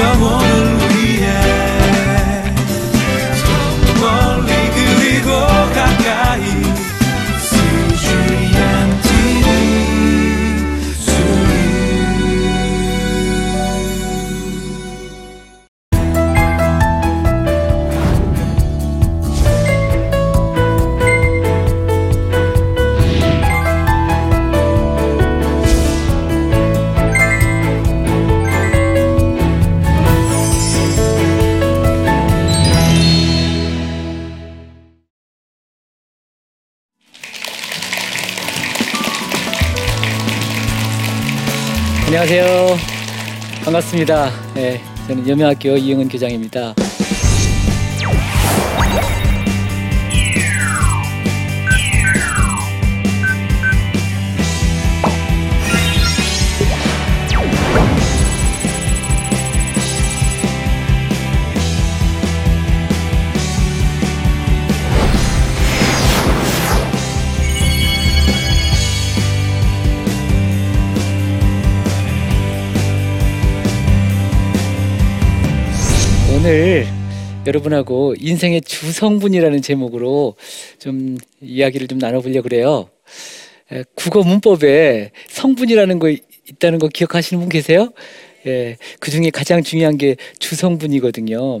영혼을 위해 멀리 그리고 가까이 CGN TV 안녕하세요. 반갑습니다. 네, 저는 여명학교 이영은 교장입니다. 오늘 여러분하고 인생의 주성분이라는 제목으로 좀 이야기를 좀 나눠보려고 그래요. 국어 문법에 성분이라는 거 있다는 거 기억하시는 분 계세요? 예, 그 중에 가장 중요한 게 주성분이거든요.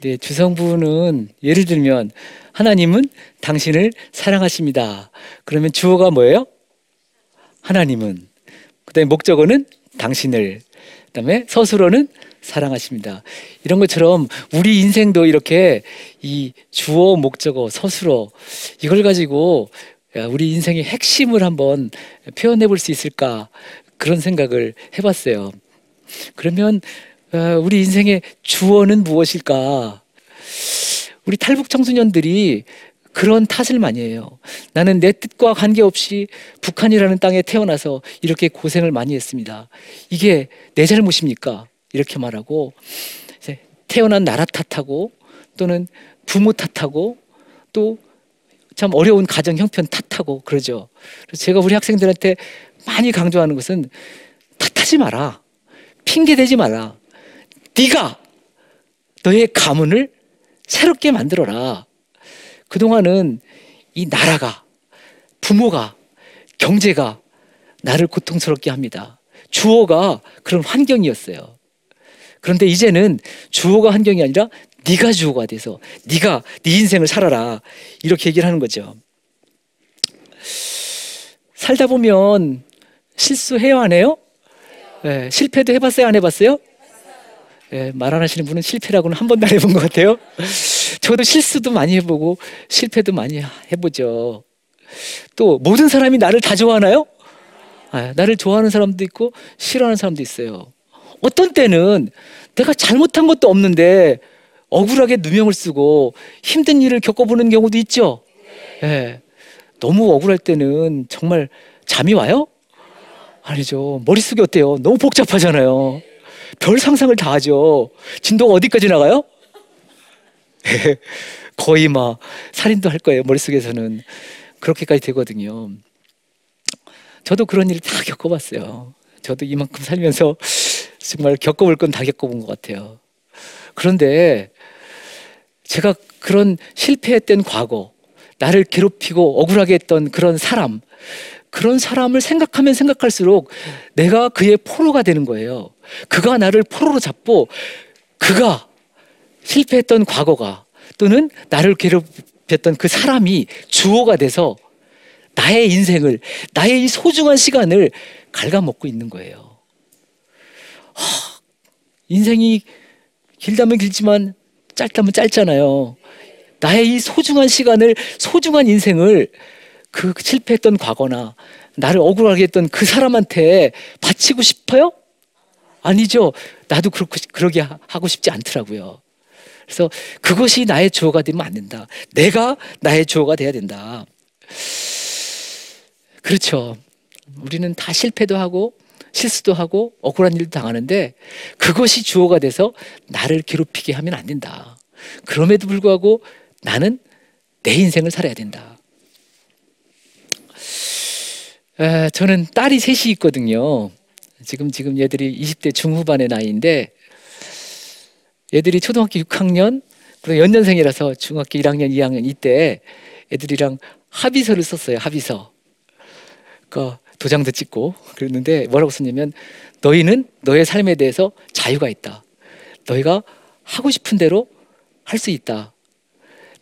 근데 주성분은 예를 들면 하나님은 당신을 사랑하십니다. 그러면 주어가 뭐예요? 하나님은. 그다음에 목적어는 당신을. 그다음에 서술어는 사랑하십니다. 이런 것처럼 우리 인생도 이렇게 이 주어, 목적어, 서술어 이걸 가지고 우리 인생의 핵심을 한번 표현해 볼 수 있을까 그런 생각을 해봤어요. 그러면 우리 인생의 주어는 무엇일까? 우리 탈북 청소년들이 그런 탓을 많이 해요. 나는 내 뜻과 관계없이 북한이라는 땅에 태어나서 이렇게 고생을 많이 했습니다. 이게 내 잘못입니까? 이렇게 말하고, 이제 태어난 나라 탓하고, 또는 부모 탓하고, 또 참 어려운 가정 형편 탓하고 그러죠. 그래서 제가 우리 학생들한테 많이 강조하는 것은 탓하지 마라, 핑계대지 마라, 네가 너의 가문을 새롭게 만들어라. 그동안은 이 나라가, 부모가, 경제가 나를 고통스럽게 합니다. 주어가 그런 환경이었어요. 그런데 이제는 주어가 환경이 아니라 네가 주어가 돼서 네가 네 인생을 살아라 이렇게 얘기를 하는 거죠. 살다 보면 실수해요, 안 해요? 네, 실패도 해봤어요, 안 해봤어요? 네, 말 안 하시는 분은 실패라고는 한 번도 안 해본 것 같아요. 저도 실수도 많이 해보고 실패도 많이 해보죠. 또 모든 사람이 나를 다 좋아하나요? 아, 나를 좋아하는 사람도 있고 싫어하는 사람도 있어요. 어떤 때는 내가 잘못한 것도 없는데 억울하게 누명을 쓰고 힘든 일을 겪어보는 경우도 있죠. 네. 너무 억울할 때는 정말 잠이 와요? 아니죠. 머릿속이 어때요? 너무 복잡하잖아요. 별 상상을 다 하죠. 진도가 어디까지 나가요? 네. 거의 막 살인도 할 거예요. 머릿속에서는 그렇게까지 되거든요. 저도 그런 일을 다 겪어봤어요. 저도 이만큼 살면서 정말 겪어볼 건 다 겪어본 것 같아요. 그런데 제가 그런 실패했던 과거, 나를 괴롭히고 억울하게 했던 그런 사람을 생각하면 생각할수록 내가 그의 포로가 되는 거예요. 그가 나를 포로로 잡고 그가 실패했던 과거가 또는 나를 괴롭혔던 그 사람이 주어가 돼서 나의 인생을, 나의 이 소중한 시간을 갉아먹고 있는 거예요. 인생이 길다면 길지만 짧다면 짧잖아요. 나의 이 소중한 시간을, 소중한 인생을 그 실패했던 과거나 나를 억울하게 했던 그 사람한테 바치고 싶어요? 아니죠. 나도 그러게 하고 싶지 않더라고요. 그래서 그것이 나의 주어가 되면 안 된다. 내가 나의 주어가 돼야 된다. 그렇죠. 우리는 다 실패도 하고 실수도 하고 억울한 일도 당하는데 그것이 주어가 돼서 나를 괴롭히게 하면 안 된다. 그럼에도 불구하고 나는 내 인생을 살아야 된다. 저는 딸이 셋이 있거든요. 지금 얘들이 20대 중후반의 나이인데 얘들이 초등학교 6학년, 그리고 연년생이라서 중학교 1학년, 2학년 이때 애들이랑 합의서를 썼어요. 합의서. 그러니까 도장도 찍고 그랬는데 뭐라고 썼냐면, 너희는 너의 삶에 대해서 자유가 있다. 너희가 하고 싶은 대로 할 수 있다.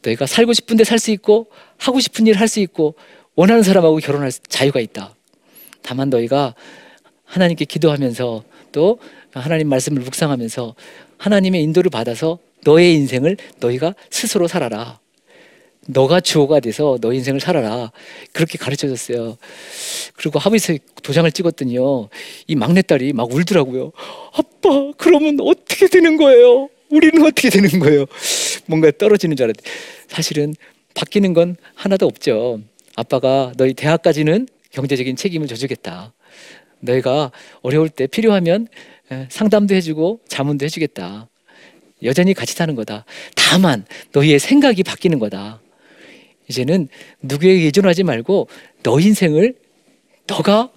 너희가 살고 싶은데 살 수 있고, 하고 싶은 일 할 수 있고, 원하는 사람하고 결혼할 자유가 있다. 다만 너희가 하나님께 기도하면서 또 하나님 말씀을 묵상하면서 하나님의 인도를 받아서 너의 인생을 너희가 스스로 살아라. 너가 주어가 돼서 너의 인생을 살아라. 그렇게 가르쳐줬어요. 그리고 합의서 도장을 찍었더니요, 이 막내딸이 막 울더라고요. 아빠, 그러면 어떻게 되는 거예요? 우리는 어떻게 되는 거예요? 뭔가 떨어지는 줄 알았는데, 사실은 바뀌는 건 하나도 없죠. 아빠가 너희 대학까지는 경제적인 책임을 져주겠다. 너희가 어려울 때 필요하면 상담도 해주고 자문도 해주겠다. 여전히 같이 사는 거다. 다만 너희의 생각이 바뀌는 거다. 이제는 누구에게 의존하지 말고 너 인생을 너가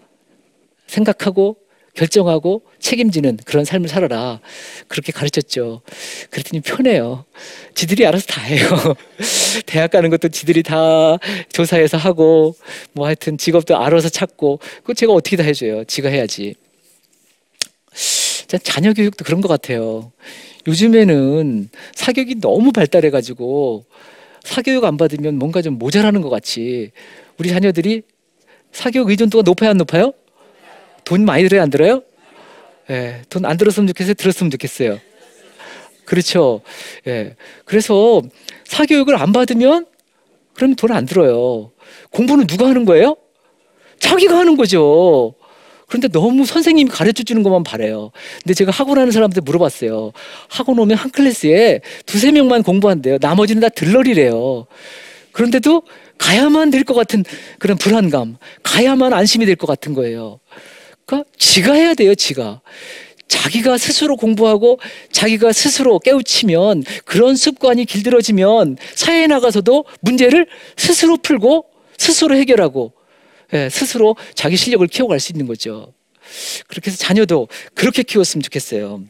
생각하고 결정하고 책임지는 그런 삶을 살아라. 그렇게 가르쳤죠. 그랬더니 편해요. 지들이 알아서 다 해요. 대학 가는 것도 지들이 다 조사해서 하고, 뭐 하여튼 직업도 알아서 찾고, 그거 제가 어떻게 다 해줘요. 지가 해야지. 자녀 교육도 그런 것 같아요. 요즘에는 사교육이 너무 발달해가지고 사교육 안 받으면 뭔가 좀 모자라는 것 같이, 우리 자녀들이 사교육 의존도가 높아요, 안 높아요? 돈 많이 들어요, 안 들어요? 예, 돈 안 들었으면 좋겠어요, 들었으면 좋겠어요. 그렇죠. 예, 그래서 사교육을 안 받으면 그럼 돈 안 들어요. 공부는 누가 하는 거예요? 자기가 하는 거죠. 그런데 너무 선생님이 가르쳐 주는 것만 바래요. 근데 제가 학원 하는 사람한테 물어봤어요. 학원 오면 한 클래스에 2~3명만 공부한대요. 나머지는 다 들러리래요. 그런데도 가야만 될 것 같은 그런 불안감, 가야만 안심이 될 것 같은 거예요. 그러니까 지가 해야 돼요, 지가. 자기가 스스로 공부하고 자기가 스스로 깨우치면, 그런 습관이 길들어지면 사회에 나가서도 문제를 스스로 풀고 스스로 해결하고, 예, 스스로 자기 실력을 키워갈 수 있는 거죠. 그렇게 해서 자녀도 그렇게 키웠으면 좋겠어요.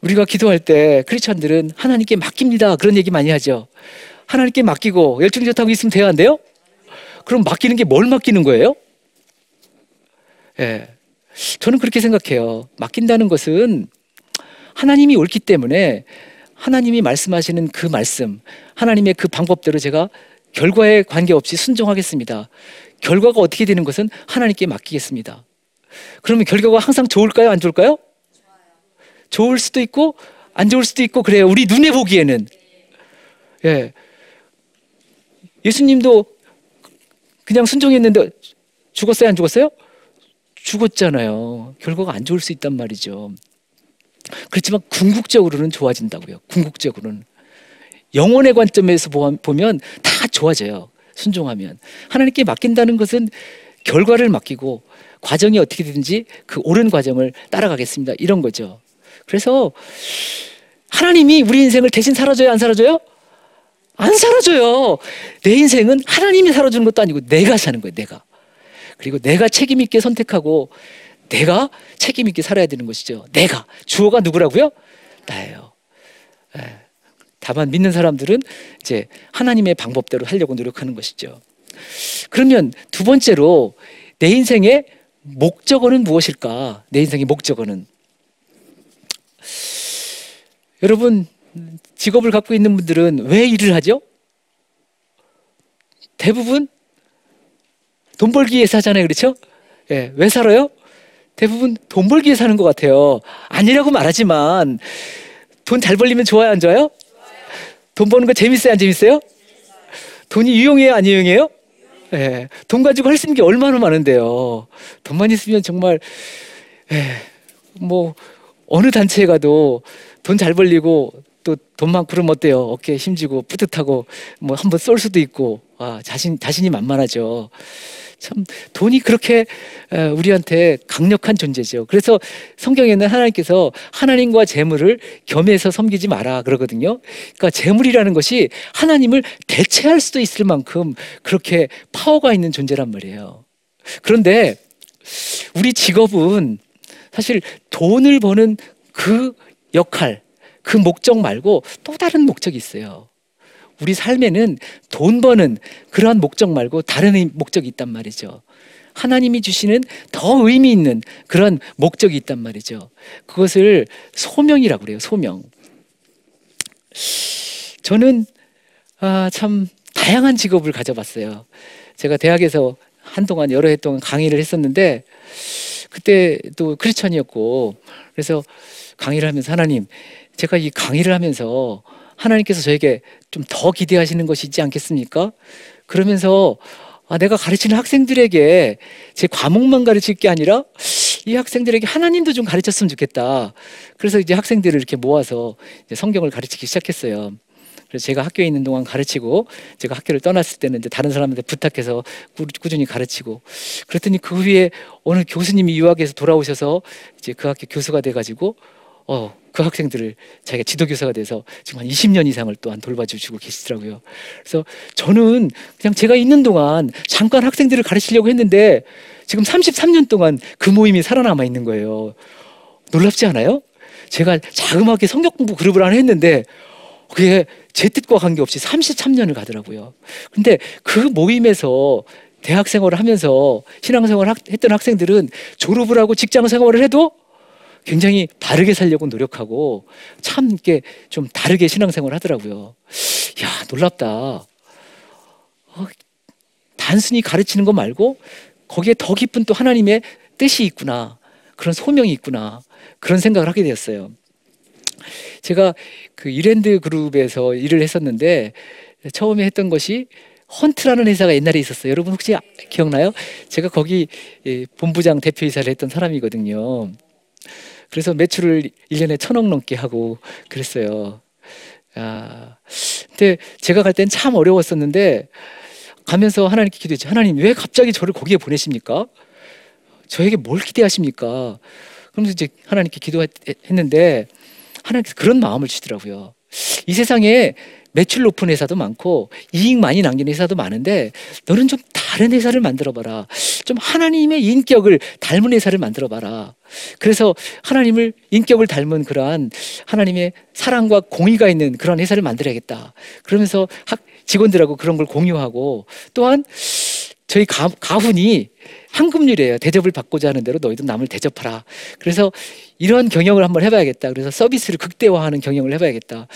우리가 기도할 때 크리스천들은 하나님께 맡깁니다, 그런 얘기 많이 하죠. 하나님께 맡기고 열정이 좋다고 있으면 돼야 안 돼요? 그럼 맡기는 게 뭘 맡기는 거예요? 예, 저는 그렇게 생각해요. 맡긴다는 것은 하나님이 옳기 때문에 하나님이 말씀하시는 그 말씀, 하나님의 그 방법대로 제가 결과에 관계없이 순종하겠습니다. 결과가 어떻게 되는 것은 하나님께 맡기겠습니다. 그러면 결과가 항상 좋을까요, 안 좋을까요? 좋아요. 좋을 수도 있고 안 좋을 수도 있고 그래요. 우리 눈에 보기에는. 예. 예수님도 그냥 순종했는데 죽었어요, 안 죽었어요? 죽었잖아요. 결과가 안 좋을 수 있단 말이죠. 그렇지만 궁극적으로는 좋아진다고요. 궁극적으로는. 영혼의 관점에서 보면 다 좋아져요, 순종하면. 하나님께 맡긴다는 것은 결과를 맡기고 과정이 어떻게 되든지 그 옳은 과정을 따라가겠습니다, 이런 거죠. 그래서 하나님이 우리 인생을 대신 살아줘요, 안 살아줘요? 안 살아줘요. 내 인생은 하나님이 살아주는 것도 아니고 내가 사는 거예요, 내가. 그리고 내가 책임 있게 선택하고 내가 책임 있게 살아야 되는 것이죠. 내가. 주어가 누구라고요? 나예요. 네. 다만 믿는 사람들은 이제 하나님의 방법대로 하려고 노력하는 것이죠. 그러면 두 번째로, 내 인생의 목적어는 무엇일까? 내 인생의 목적어는. 여러분, 직업을 갖고 있는 분들은 왜 일을 하죠? 대부분 돈 벌기 위해서 하잖아요, 그렇죠? 예, 왜 살아요? 대부분 돈 벌기 위해서 사는 것 같아요. 아니라고 말하지만 돈 잘 벌리면 좋아요, 안 좋아요? 돈 버는 거 재밌어요, 안 재밌어요? 돈이 유용해요, 안 유용해요? 예, 돈 가지고 할 수 있는 게 얼마나 많은데요. 돈만 있으면 정말, 예, 뭐 어느 단체에 가도 돈 잘 벌리고 또 돈 많고 그러면 어때요? 어깨 힘주고 뿌듯하고 뭐 한번 쏠 수도 있고, 아, 자신이 만만하죠. 참 돈이 그렇게 우리한테 강력한 존재죠. 그래서 성경에는 하나님께서 하나님과 재물을 겸해서 섬기지 마라 그러거든요. 그러니까 재물이라는 것이 하나님을 대체할 수도 있을 만큼 그렇게 파워가 있는 존재란 말이에요. 그런데 우리 직업은 사실 돈을 버는 그 역할, 그 목적 말고 또 다른 목적이 있어요. 우리 삶에는 돈 버는 그러한 목적 말고 다른 목적이 있단 말이죠. 하나님이 주시는 더 의미 있는 그런 목적이 있단 말이죠. 그것을 소명이라고 그래요. 소명. 저는 참 다양한 직업을 가져봤어요. 제가 대학에서 한동안 여러 해 동안 강의를 했었는데 그때 또 크리스천이었고, 그래서 강의를 하면서 하나님, 제가 이 강의를 하면서 하나님께서 저에게 좀 더 기대하시는 것이 있지 않겠습니까? 그러면서 내가 가르치는 학생들에게 제 과목만 가르칠 게 아니라 이 학생들에게 하나님도 좀 가르쳤으면 좋겠다. 그래서 이제 학생들을 이렇게 모아서 이제 성경을 가르치기 시작했어요. 그래서 제가 학교에 있는 동안 가르치고, 제가 학교를 떠났을 때는 이제 다른 사람한테 부탁해서 꾸준히 가르치고, 그랬더니 그 후에 어느 교수님이 유학에서 돌아오셔서 이제 그 학교 교수가 돼가지고 그 학생들을 자기가 지도교사가 돼서 지금 한 20년 이상을 또한 돌봐주시고 계시더라고요. 그래서 저는 그냥 제가 있는 동안 잠깐 학생들을 가르치려고 했는데 지금 33년 동안 그 모임이 살아남아 있는 거예요. 놀랍지 않아요? 제가 자그마하게 성격 공부 그룹을 하나 했는데 그게 제 뜻과 관계없이 33년을 가더라고요. 근데 그 모임에서 대학 생활을 하면서 신앙생활을 했던 학생들은 졸업을 하고 직장 생활을 해도 굉장히 바르게 살려고 노력하고 참 이렇게 좀 다르게 신앙생활을 하더라고요. 이야, 놀랍다. 단순히 가르치는 거 말고 거기에 더 깊은 또 하나님의 뜻이 있구나, 그런 소명이 있구나, 그런 생각을 하게 되었어요. 제가 그 이랜드 그룹에서 일을 했었는데 처음에 했던 것이 헌트라는 회사가 옛날에 있었어요. 여러분 혹시 기억나요? 제가 거기 본부장 대표이사를 했던 사람이거든요. 그래서 매출을 1년에 1,000억 넘게 하고 그랬어요. 근데 제가 갈 땐 참 어려웠었는데 가면서 하나님께 기도했죠. 하나님, 왜 갑자기 저를 거기에 보내십니까? 저에게 뭘 기대하십니까? 그러면서 이제 하나님께 기도했는데 하나님께서 그런 마음을 주시더라고요. 이 세상에 매출 높은 회사도 많고 이익 많이 남기는 회사도 많은데 너는 좀 다른 회사를 만들어봐라. 좀 하나님의 인격을 닮은 회사를 만들어봐라. 그래서 하나님을 인격을 닮은 그러한 하나님의 사랑과 공의가 있는 그런 회사를 만들어야겠다. 그러면서 직원들하고 그런 걸 공유하고, 또한 저희 가훈이 한금률이에요. 대접을 받고자 하는 대로 너희도 남을 대접하라. 그래서 이런 경영을 한번 해봐야겠다. 그래서 서비스를 극대화하는 경영을 해봐야겠다.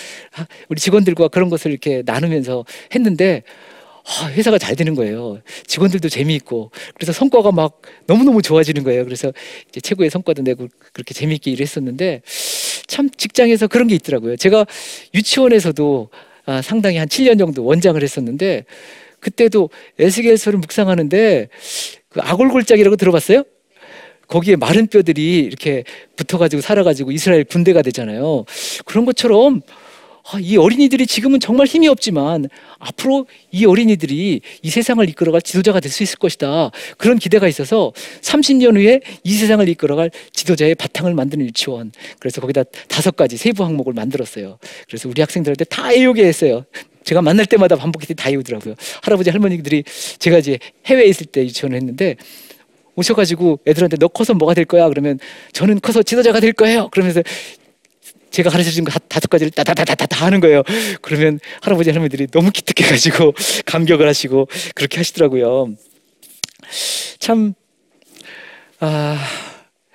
우리 직원들과 그런 것을 이렇게 나누면서 했는데 회사가 잘 되는 거예요. 직원들도 재미있고, 그래서 성과가 막 너무너무 좋아지는 거예요. 그래서 이제 최고의 성과도 내고 그렇게 재미있게 일을 했었는데 참 직장에서 그런 게 있더라고요. 제가 유치원에서도 상당히 한 7년 정도 원장을 했었는데 그때도 에스겔서를 묵상하는데 그 아골골짜기라고 들어봤어요? 거기에 마른 뼈들이 이렇게 붙어가지고 살아가지고 이스라엘 군대가 되잖아요. 그런 것처럼 이 어린이들이 지금은 정말 힘이 없지만 앞으로 이 어린이들이 이 세상을 이끌어갈 지도자가 될 수 있을 것이다. 그런 기대가 있어서 30년 후에 이 세상을 이끌어갈 지도자의 바탕을 만드는 유치원. 그래서 거기다 5가지 세부 항목을 만들었어요. 그래서 우리 학생들한테 다 애우게 했어요. 제가 만날 때마다 반복해서 다 애우더라고요. 할아버지 할머니들이, 제가 이제 해외에 있을 때 유치원을 했는데 오셔가지고 애들한테 너 커서 뭐가 될 거야? 그러면 저는 커서 지도자가 될 거예요. 그러면서 제가 가르쳐준 거 5가지를 따다다다다 하는 거예요. 그러면 할아버지 할머니들이 너무 기특해가지고 감격을 하시고 그렇게 하시더라고요. 참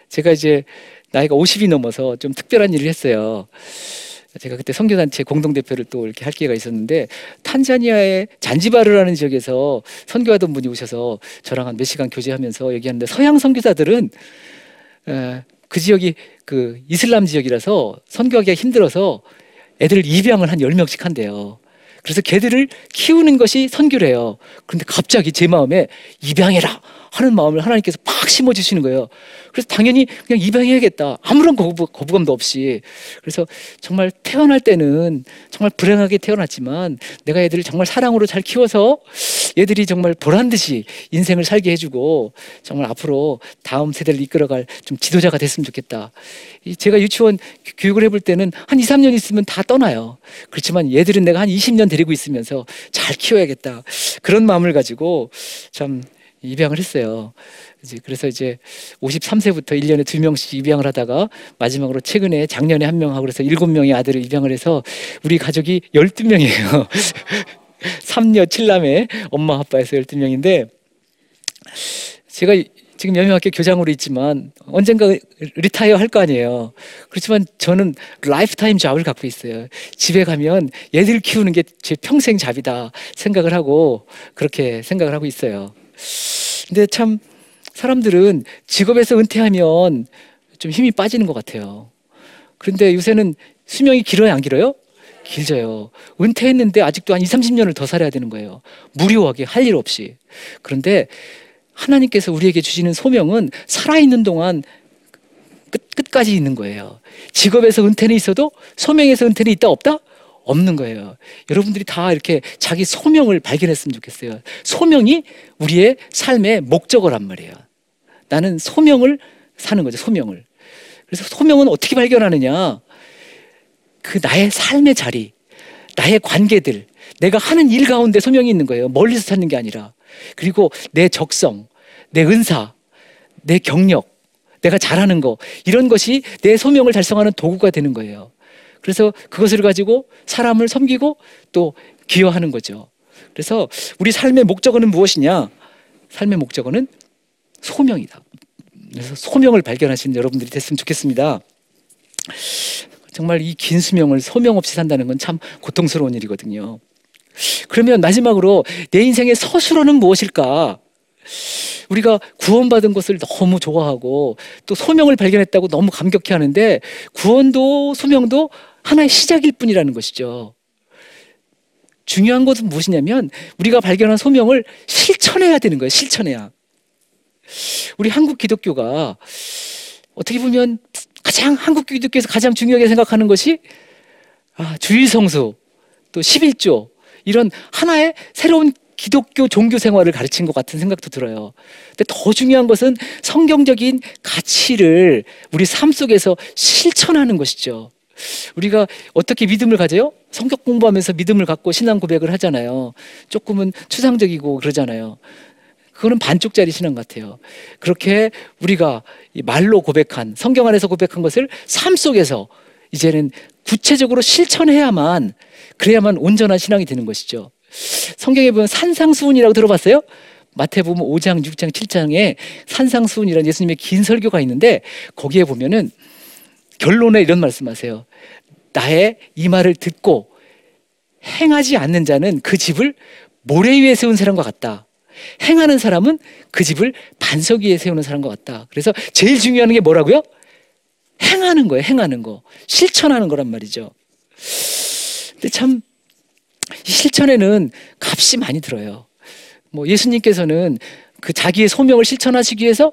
제가 이제 나이가 50이 넘어서 좀 특별한 일을 했어요. 제가 그때 선교단체 공동대표를 또 이렇게 할 기회가 있었는데 탄자니아의 잔지바르라는 지역에서 선교하던 분이 오셔서 저랑 한 몇 시간 교제하면서 얘기하는데, 서양 선교사들은 그 지역이 그 이슬람 지역이라서 선교하기가 힘들어서 애들을 입양을 한 10명씩 한대요. 그래서 걔들을 키우는 것이 선교래요. 그런데 갑자기 제 마음에 입양해라 하는 마음을 하나님께서 팍 심어주시는 거예요. 그래서 당연히 그냥 입양해야겠다, 아무런 거부감도 없이. 그래서 정말 태어날 때는 정말 불행하게 태어났지만 내가 애들을 정말 사랑으로 잘 키워서 얘들이 정말 보란듯이 인생을 살게 해주고 정말 앞으로 다음 세대를 이끌어갈 좀 지도자가 됐으면 좋겠다. 제가 유치원 교육을 해볼 때는 한 2, 3년 있으면 다 떠나요. 그렇지만 얘들은 내가 한 20년 데리고 있으면서 잘 키워야겠다, 그런 마음을 가지고 참 입양을 했어요. 이제 그래서 이제 53세부터 1년에 2명씩 입양을 하다가 마지막으로 최근에 작년에 1명하고 그래서 7명의 아들을 입양을 해서 우리 가족이 12명이에요. 3녀 7남의 엄마 아빠에서 12명인데 제가 지금 여명학교 교장으로 있지만 언젠가 리타이어 할 거 아니에요. 그렇지만 저는 라이프타임 잡을 갖고 있어요. 집에 가면 얘들 키우는 게 제 평생 잡이다 생각을 하고 그렇게 생각을 하고 있어요. 근데 참 사람들은 직업에서 은퇴하면 좀 힘이 빠지는 것 같아요. 그런데 요새는 수명이 길어요, 안 길어요? 길져요. 은퇴했는데 아직도 한 20, 30년을 더 살아야 되는 거예요. 무료하게 할 일 없이. 그런데 하나님께서 우리에게 주시는 소명은 살아있는 동안 끝까지 있는 거예요. 직업에서 은퇴는 있어도 소명에서 은퇴는 있다 없다? 없는 거예요. 여러분들이 다 이렇게 자기 소명을 발견했으면 좋겠어요. 소명이 우리의 삶의 목적어란 말이에요. 나는 소명을 사는 거죠. 소명을. 그래서 소명은 어떻게 발견하느냐? 그 나의 삶의 자리, 나의 관계들, 내가 하는 일 가운데 소명이 있는 거예요. 멀리서 찾는 게 아니라. 그리고 내 적성, 내 은사, 내 경력, 내가 잘하는 거, 이런 것이 내 소명을 달성하는 도구가 되는 거예요. 그래서 그것을 가지고 사람을 섬기고 또 기여하는 거죠. 그래서 우리 삶의 목적어는 무엇이냐? 삶의 목적어는 소명이다. 그래서 소명을 발견하시는 여러분들이 됐으면 좋겠습니다. 정말 이 긴 수명을 소명 없이 산다는 건 참 고통스러운 일이거든요. 그러면 마지막으로 내 인생의 서술어는 무엇일까? 우리가 구원받은 것을 너무 좋아하고 또 소명을 발견했다고 너무 감격해하는데 구원도 소명도 하나의 시작일 뿐이라는 것이죠. 중요한 것은 무엇이냐면 우리가 발견한 소명을 실천해야 되는 거예요. 실천해야. 우리 한국 기독교가 어떻게 보면 가장 한국 기독교에서 가장 중요하게 생각하는 것이 주일성수 또 11조 이런 하나의 새로운 기독교 종교 생활을 가르친 것 같은 생각도 들어요. 근데 더 중요한 것은 성경적인 가치를 우리 삶 속에서 실천하는 것이죠. 우리가 어떻게 믿음을 가져요? 성격 공부하면서 믿음을 갖고 신앙 고백을 하잖아요. 조금은 추상적이고 그러잖아요. 그거는 반쪽짜리 신앙 같아요. 그렇게 우리가 말로 고백한, 성경 안에서 고백한 것을 삶 속에서 이제는 구체적으로 실천해야만, 그래야만 온전한 신앙이 되는 것이죠. 성경에 보면 산상수훈이라고 들어봤어요? 마태복음 5장, 6장, 7장에 산상수훈이라는 예수님의 긴 설교가 있는데 거기에 보면은 결론에 이런 말씀하세요. 나의 이 말을 듣고 행하지 않는 자는 그 집을 모래 위에 세운 사람과 같다. 행하는 사람은 그 집을 반석 위에 세우는 사람과 같다. 그래서 제일 중요한 게 뭐라고요? 행하는 거예요. 행하는 거. 실천하는 거란 말이죠. 근데 참 이 실천에는 값이 많이 들어요. 뭐 예수님께서는 그 자기의 소명을 실천하시기 위해서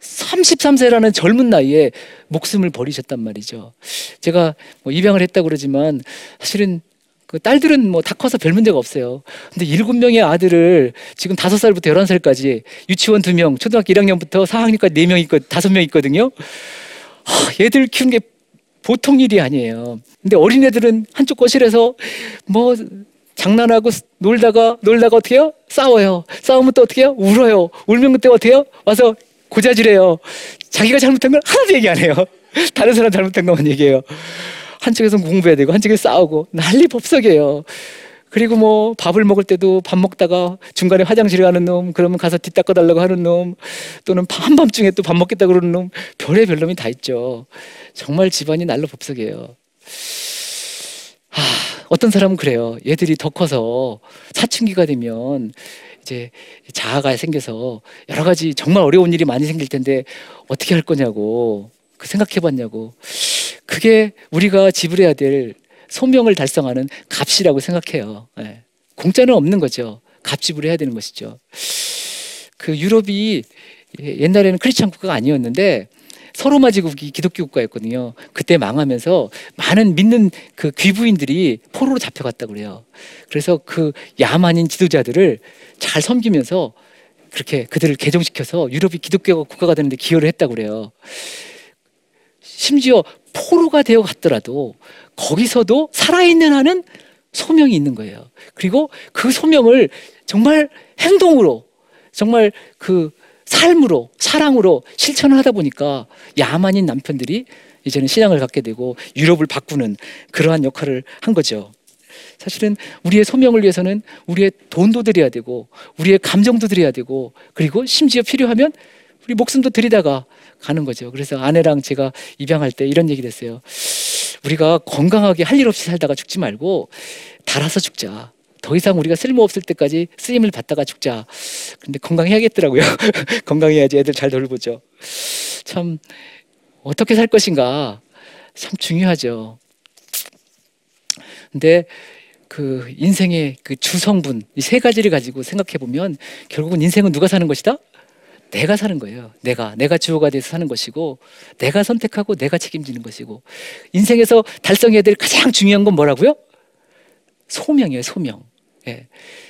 33세라는 젊은 나이에 목숨을 버리셨단 말이죠. 제가 뭐 입양을 했다고 그러지만 사실은 그 딸들은 뭐 다 커서 별 문제가 없어요. 근데 7명의 아들을 지금 5살부터 11살까지 유치원 2명, 초등학교 1학년부터 4학년까지 4명 있고 5명 있거든요. 얘들 키우는 게 보통 일이 아니에요. 근데 어린애들은 한쪽 거실에서 뭐 장난하고 놀다가 어떻게 해요? 싸워요. 싸우면 또 어떻게 해요? 울어요. 울면 그때 어떻게 해요? 와서 고자질해요. 자기가 잘못한 걸 하나도 얘기 안 해요. 다른 사람 잘못한 것만 얘기해요. 한쪽에서 공부해야 되고 한쪽에서 싸우고 난리 법석이에요. 그리고 뭐 밥을 먹을 때도 밥 먹다가 중간에 화장실 가는 놈, 그러면 가서 뒤 닦아달라고 하는 놈, 또는 한밤중에 또 밥 먹겠다 그러는 놈, 별의별 놈이 다 있죠. 정말 집안이 날로 법석이에요. 어떤 사람은 그래요. 얘들이 더 커서 사춘기가 되면 이제 자아가 생겨서 여러 가지 정말 어려운 일이 많이 생길 텐데 어떻게 할 거냐고, 그 생각해봤냐고. 그게 우리가 지불해야 될 소명을 달성하는 값이라고 생각해요. 예. 공짜는 없는 거죠. 값 지불해야 되는 것이죠. 그 유럽이 옛날에는 크리스찬 국가가 아니었는데 서로마 제국이 기독교 국가였거든요. 그때 망하면서 많은 믿는 그 귀부인들이 포로로 잡혀갔다고 그래요. 그래서 그 야만인 지도자들을 잘 섬기면서 그렇게 그들을 개종시켜서 유럽이 기독교 국가가 되는데 기여를 했다고 그래요. 심지어 포로가 되어 갔더라도 거기서도 살아있는 한은 소명이 있는 거예요. 그리고 그 소명을 정말 행동으로 정말 그 삶으로, 사랑으로 실천을 하다 보니까 야만인 남편들이 이제는 신앙을 갖게 되고 유럽을 바꾸는 그러한 역할을 한 거죠. 사실은 우리의 소명을 위해서는 우리의 돈도 드려야 되고 우리의 감정도 드려야 되고 그리고 심지어 필요하면 우리 목숨도 드리다가 가는 거죠. 그래서 아내랑 제가 입양할 때 이런 얘기를 했어요. 우리가 건강하게 할 일 없이 살다가 죽지 말고 달아서 죽자. 더 이상 우리가 쓸모없을 때까지 쓰임을 받다가 죽자. 근데 건강해야겠더라고요. 건강해야지 애들 잘 돌보죠. 참 어떻게 살 것인가 참 중요하죠. 근데 그 인생의 그 주성분 이 세 가지를 가지고 생각해 보면 결국은 인생은 누가 사는 것이다? 내가 사는 거예요. 내가 주어가 돼서 사는 것이고 내가 선택하고 내가 책임지는 것이고 인생에서 달성해야 될 가장 중요한 건 뭐라고요? 소명이에요. 소명. 예.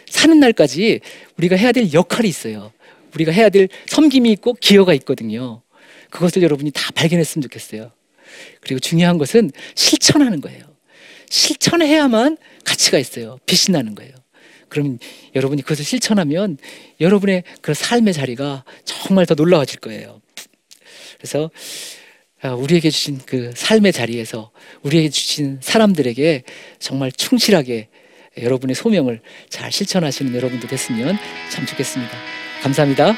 사는 날까지 우리가 해야 될 역할이 있어요. 우리가 해야 될 섬김이 있고 기여가 있거든요. 그것을 여러분이 다 발견했으면 좋겠어요. 그리고 중요한 것은 실천하는 거예요. 실천해야만 가치가 있어요. 빛이 나는 거예요. 그러면 여러분이 그것을 실천하면 여러분의 그 삶의 자리가 정말 더 놀라워질 거예요. 그래서 우리에게 주신 그 삶의 자리에서 우리에게 주신 사람들에게 정말 충실하게 여러분의 소명을 잘 실천하시는 여러분도 됐으면 참 좋겠습니다. 감사합니다.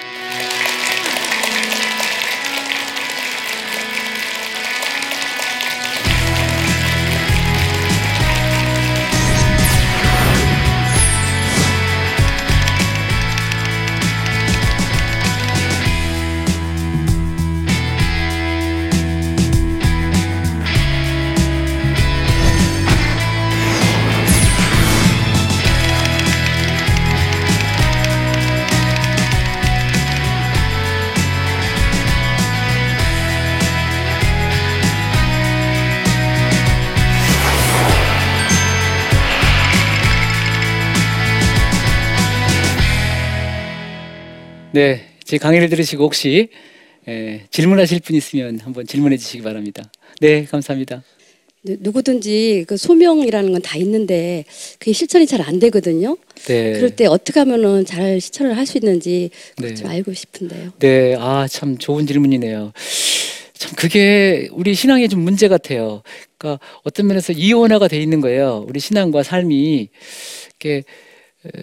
네, 제 강의를 들으시고 혹시 질문하실 분 있으면 한번 질문해 주시기 바랍니다. 네, 감사합니다. 네, 누구든지 그 소명이라는 건 다 있는데 그게 실천이 잘 안 되거든요. 네. 그럴 때 어떻게 하면은 잘 실천을 할 수 있는지 네. 좀 알고 싶은데요. 네, 아, 참 좋은 질문이네요. 참 그게 우리 신앙의 좀 문제 같아요. 그러니까 어떤 면에서 이원화가 돼 있는 거예요. 우리 신앙과 삶이 이렇게.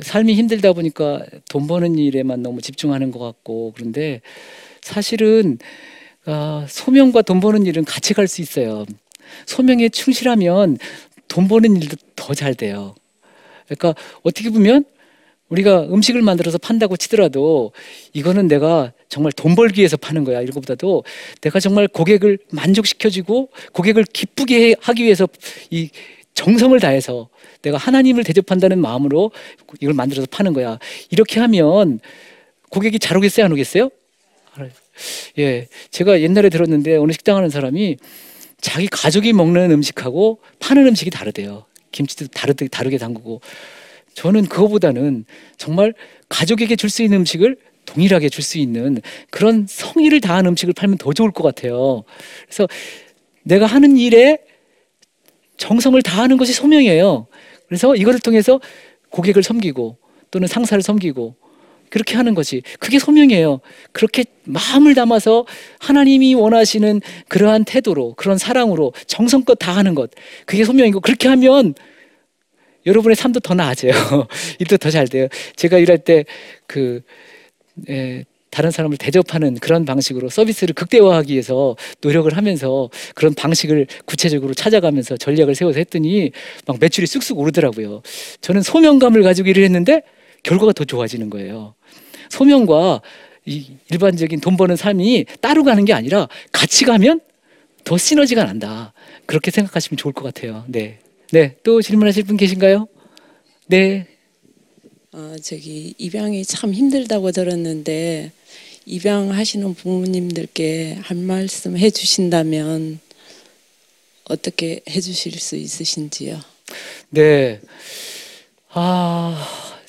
삶이 힘들다 보니까 돈 버는 일에만 너무 집중하는 것 같고 그런데 사실은 소명과 돈 버는 일은 같이 갈 수 있어요. 소명에 충실하면 돈 버는 일도 더 잘 돼요. 그러니까 어떻게 보면 우리가 음식을 만들어서 판다고 치더라도 이거는 내가 정말 돈 벌기 위해서 파는 거야. 이거보다도 내가 정말 고객을 만족시켜주고 고객을 기쁘게 하기 위해서 이 정성을 다해서 내가 하나님을 대접한다는 마음으로 이걸 만들어서 파는 거야. 이렇게 하면 고객이 잘 오겠어요? 안 오겠어요? 예, 제가 옛날에 들었는데 어느 식당 하는 사람이 자기 가족이 먹는 음식하고 파는 음식이 다르대요. 김치도 다르게 담그고 저는 그거보다는 정말 가족에게 줄 수 있는 음식을 동일하게 줄 수 있는 그런 성의를 다한 음식을 팔면 더 좋을 것 같아요. 그래서 내가 하는 일에 정성을 다하는 것이 소명이에요. 그래서 이거를 통해서 고객을 섬기고 또는 상사를 섬기고 그렇게 하는 것이 그게 소명이에요. 그렇게 마음을 담아서 하나님이 원하시는 그러한 태도로 그런 사랑으로 정성껏 다하는 것 그게 소명이고 그렇게 하면 여러분의 삶도 더 나아져요. 일도 더 잘 돼요. 제가 일할 때 다른 사람을 대접하는 그런 방식으로 서비스를 극대화하기 위해서 노력을 하면서 그런 방식을 구체적으로 찾아가면서 전략을 세워서 했더니 막 매출이 쑥쑥 오르더라고요. 저는 소명감을 가지고 일을 했는데 결과가 더 좋아지는 거예요. 소명과 이 일반적인 돈 버는 삶이 따로 가는 게 아니라 같이 가면 더 시너지가 난다. 그렇게 생각하시면 좋을 것 같아요. 네. 네. 또 질문하실 분 계신가요? 네. 입양이 참 힘들다고 들었는데 입양하시는 부모님들께 한 말씀 해주신다면 어떻게 해주실 수 있으신지요? 네,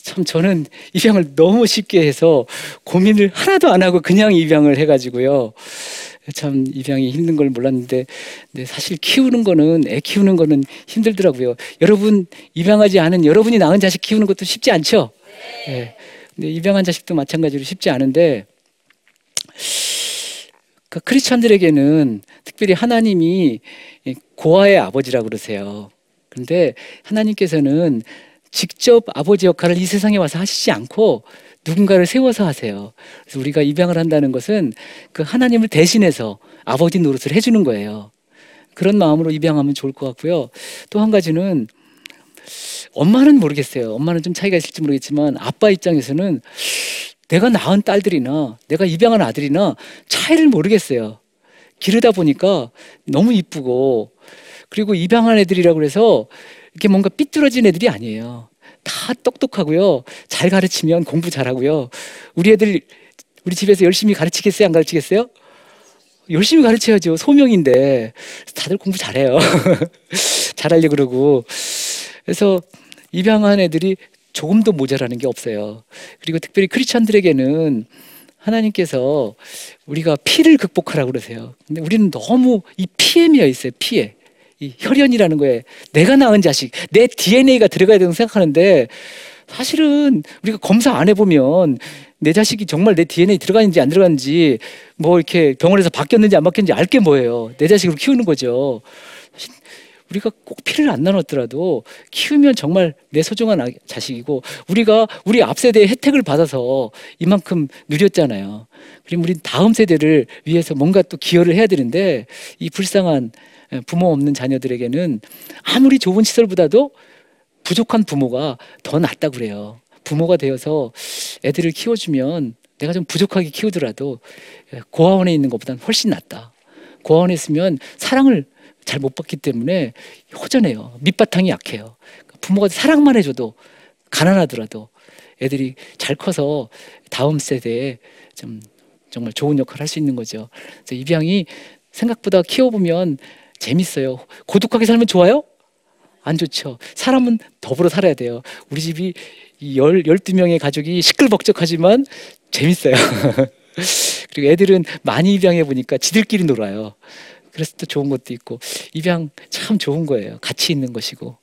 참 저는 입양을 너무 쉽게 해서 고민을 하나도 안 하고 그냥 입양을 해가지고요. 참 입양이 힘든 걸 몰랐는데 근데 사실 애 키우는 거는 힘들더라고요. 여러분 입양하지 않은 여러분이 낳은 자식 키우는 것도 쉽지 않죠? 네. 근데 입양한 자식도 마찬가지로 쉽지 않은데 그 크리스천들에게는 특별히 하나님이 고아의 아버지라고 그러세요. 그런데 하나님께서는 직접 아버지 역할을 이 세상에 와서 하시지 않고 누군가를 세워서 하세요. 그래서 우리가 입양을 한다는 것은 그 하나님을 대신해서 아버지 노릇을 해주는 거예요. 그런 마음으로 입양하면 좋을 것 같고요. 또 한 가지는 엄마는 모르겠어요. 엄마는 좀 차이가 있을지 모르겠지만 아빠 입장에서는 내가 낳은 딸들이나 내가 입양한 아들이나 차이를 모르겠어요. 기르다 보니까 너무 이쁘고 그리고 입양한 애들이라고 해서 이렇게 뭔가 삐뚤어진 애들이 아니에요. 다 똑똑하고요. 잘 가르치면 공부 잘하고요. 우리 애들 우리 집에서 열심히 가르치겠어요? 안 가르치겠어요? 열심히 가르쳐야죠. 소명인데 다들 공부 잘해요. 잘하려고 그러고 그래서 입양한 애들이 조금도 모자라는 게 없어요. 그리고 특별히 크리스천들에게는 하나님께서 우리가 피를 극복하라고 그러세요. 근데 우리는 너무 이 피에 매여 있어요. 피에. 이 혈연이라는 거에 내가 낳은 자식, 내 DNA가 들어가야 된다고 생각하는데 사실은 우리가 검사 안 해보면 내 자식이 정말 내 DNA 들어가는지 안 들어가는지 뭐 이렇게 병원에서 바뀌었는지 안 바뀌었는지 알 게 뭐예요. 내 자식으로 키우는 거죠. 사실 우리가 꼭 피를 안 나눴더라도 키우면 정말 내 소중한 자식이고 우리가 우리 앞 세대의 혜택을 받아서 이만큼 누렸잖아요. 그럼 우리 다음 세대를 위해서 뭔가 또 기여를 해야 되는데 이 불쌍한 부모 없는 자녀들에게는 아무리 좋은 시설보다도 부족한 부모가 더 낫다고 그래요. 부모가 되어서 애들을 키워주면 내가 좀 부족하게 키우더라도 고아원에 있는 것보단 훨씬 낫다. 고아원에 있으면 사랑을 잘 못 받기 때문에 허전해요. 밑바탕이 약해요. 부모가 사랑만 해줘도 가난하더라도 애들이 잘 커서 다음 세대에 좀 정말 좋은 역할을 할 수 있는 거죠. 그래서 입양이 생각보다 키워보면 재밌어요. 고독하게 살면 좋아요? 안 좋죠. 사람은 더불어 살아야 돼요. 우리 집이 12명의 가족이 시끌벅적하지만 재밌어요. 그리고 애들은 많이 입양해 보니까 지들끼리 놀아요. 그래서 또 좋은 것도 있고 입양 참 좋은 거예요. 가치 있는 것이고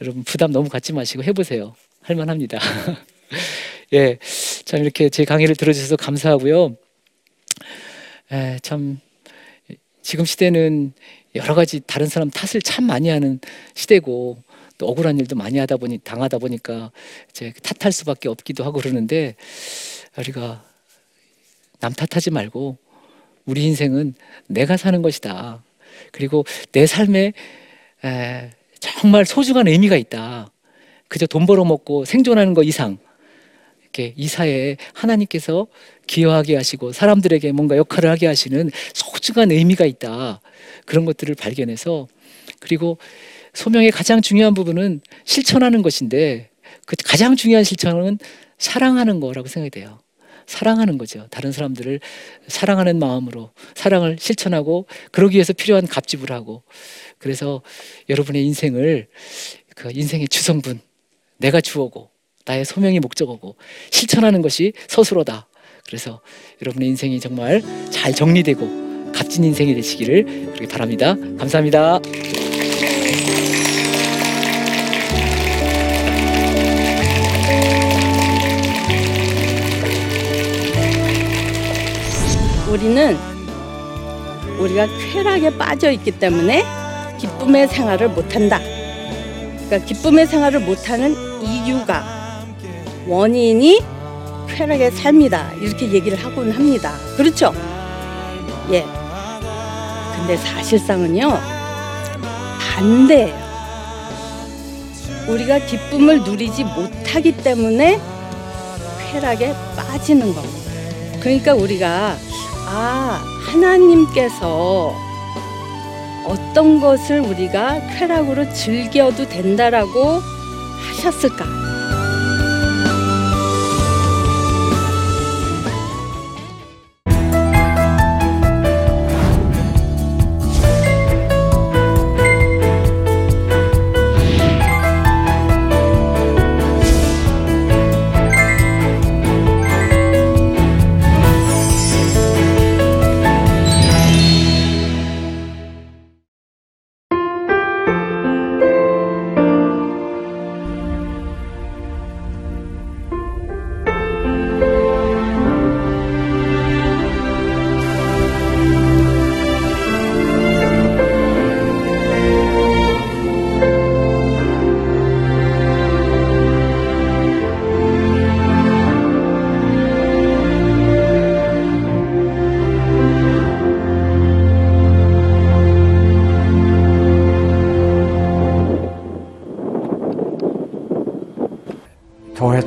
여러분 부담 너무 갖지 마시고 해보세요. 할만합니다. 예, 참 이렇게 제 강의를 들어주셔서 감사하고요. 참 지금 시대는 여러 가지 다른 사람 탓을 참 많이 하는 시대고 또 억울한 일도 많이 당하다 보니까 이제 탓할 수밖에 없기도 하고 그러는데 우리가 남 탓하지 말고 우리 인생은 내가 사는 것이다. 그리고 내 삶에 정말 소중한 의미가 있다. 그저 돈 벌어먹고 생존하는 것 이상 이렇게 이 사회에 하나님께서 기여하게 하시고 사람들에게 뭔가 역할을 하게 하시는 소중한 의미가 있다. 그런 것들을 발견해서 그리고 소명의 가장 중요한 부분은 실천하는 것인데 그 가장 중요한 실천은 사랑하는 거라고 생각이 돼요. 사랑하는 거죠. 다른 사람들을 사랑하는 마음으로 사랑을 실천하고 그러기 위해서 필요한 갑집을 하고 그래서 여러분의 인생을 그 인생의 주성분 내가 주어고 나의 소명이 목적어고 실천하는 것이 서술어다. 그래서 여러분의 인생이 정말 잘 정리되고 값진 인생이 되시기를 그렇게 바랍니다. 감사합니다. 우리는 우리가 쾌락에 빠져있기 때문에 기쁨의 생활을 못한다. 그러니까 기쁨의 생활을 못하는 이유가 원인이 쾌락의 삶이다. 이렇게 얘기를 하곤 합니다. 그렇죠? 예. 근데 사실상은요 반대예요. 우리가 기쁨을 누리지 못하기 때문에 쾌락에 빠지는 겁니다. 그러니까 우리가 하나님께서 어떤 것을 우리가 쾌락으로 즐겨도 된다라고 하셨을까? 아침에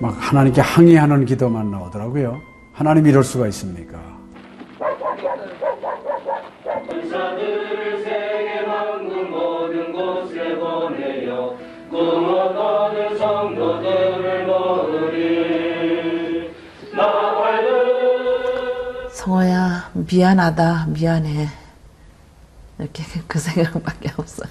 막 하나님께 항의하는 기도만 나오더라고요. 하나님 이럴 수가 있습니까? 성호야, 미안하다, 미안해. 이렇게 그 생각밖에 없어요.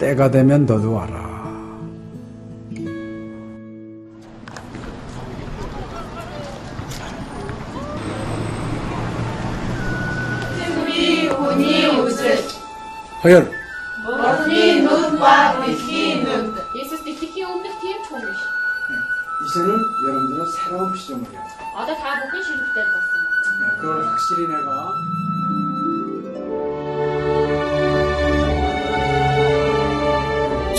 때가 되면 너도 와라. 허연. 이제는 여러분들은 새로운 시점을 해요. 그걸 확실히 내가.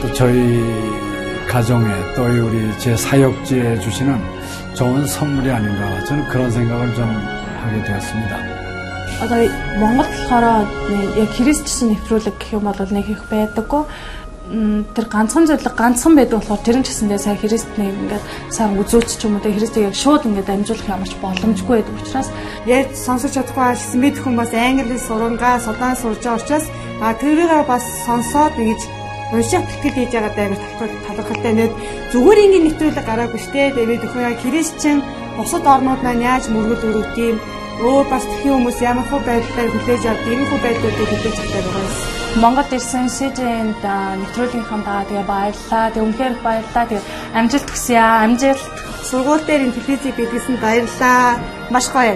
또 저희 가정에 또 우리 제 사역지에 주시는 좋은 선물이 아닌가, 저는 그런 생각을 좀 하게 되었습니다. Одоо Монгол болохоор яг христчсэн нэвтрүүлэг гэх юм бол нэг их байдаггүй. Тэр ганцхан зөвлөг ганцхан байдаг болохоор тэр нь ч гэсэндээ сая христний ингээд сайн үзүүлч ч юм уу, христийг яг шууд ингээд амжуулах ямарч боломжгүй байдаг учраас ярь сонсож чадахгүй байсан мэд хүн бас англи сурангаа судаан сурж байгаа учраас тэрийг бас сонсоод ингэж уншаад тэтгэл хийж байгаа даа талхалтай нэг зүгээр ингээд нэвтрүүлэг гараагүй штэ. Тэгээд өхөө яг христчэн бусад орнууд маань яаж мөргөл өрөвт юм бас тхэн хүмүүс ямар хөө байдлаар хүлээж авдаг, ямар хөө байдлуудыг хүлээж авдаг байгаас. Монгол ирсэн СЖН-д нэвтрүүлгийнхаа дагаа тэгээ баярлалаа. Тэг үнхээр баярлалаа. Тэг амжилт хүсье аа. Амжилт. Сургууль дээр ин телевизэд бидлсэн баярлалаа. Маш гоё.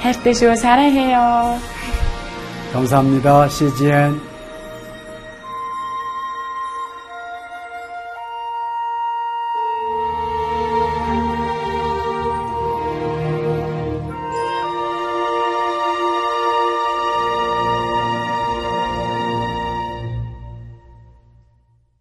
Хайртай шүү. 사랑해요. 감사합니다. CGN.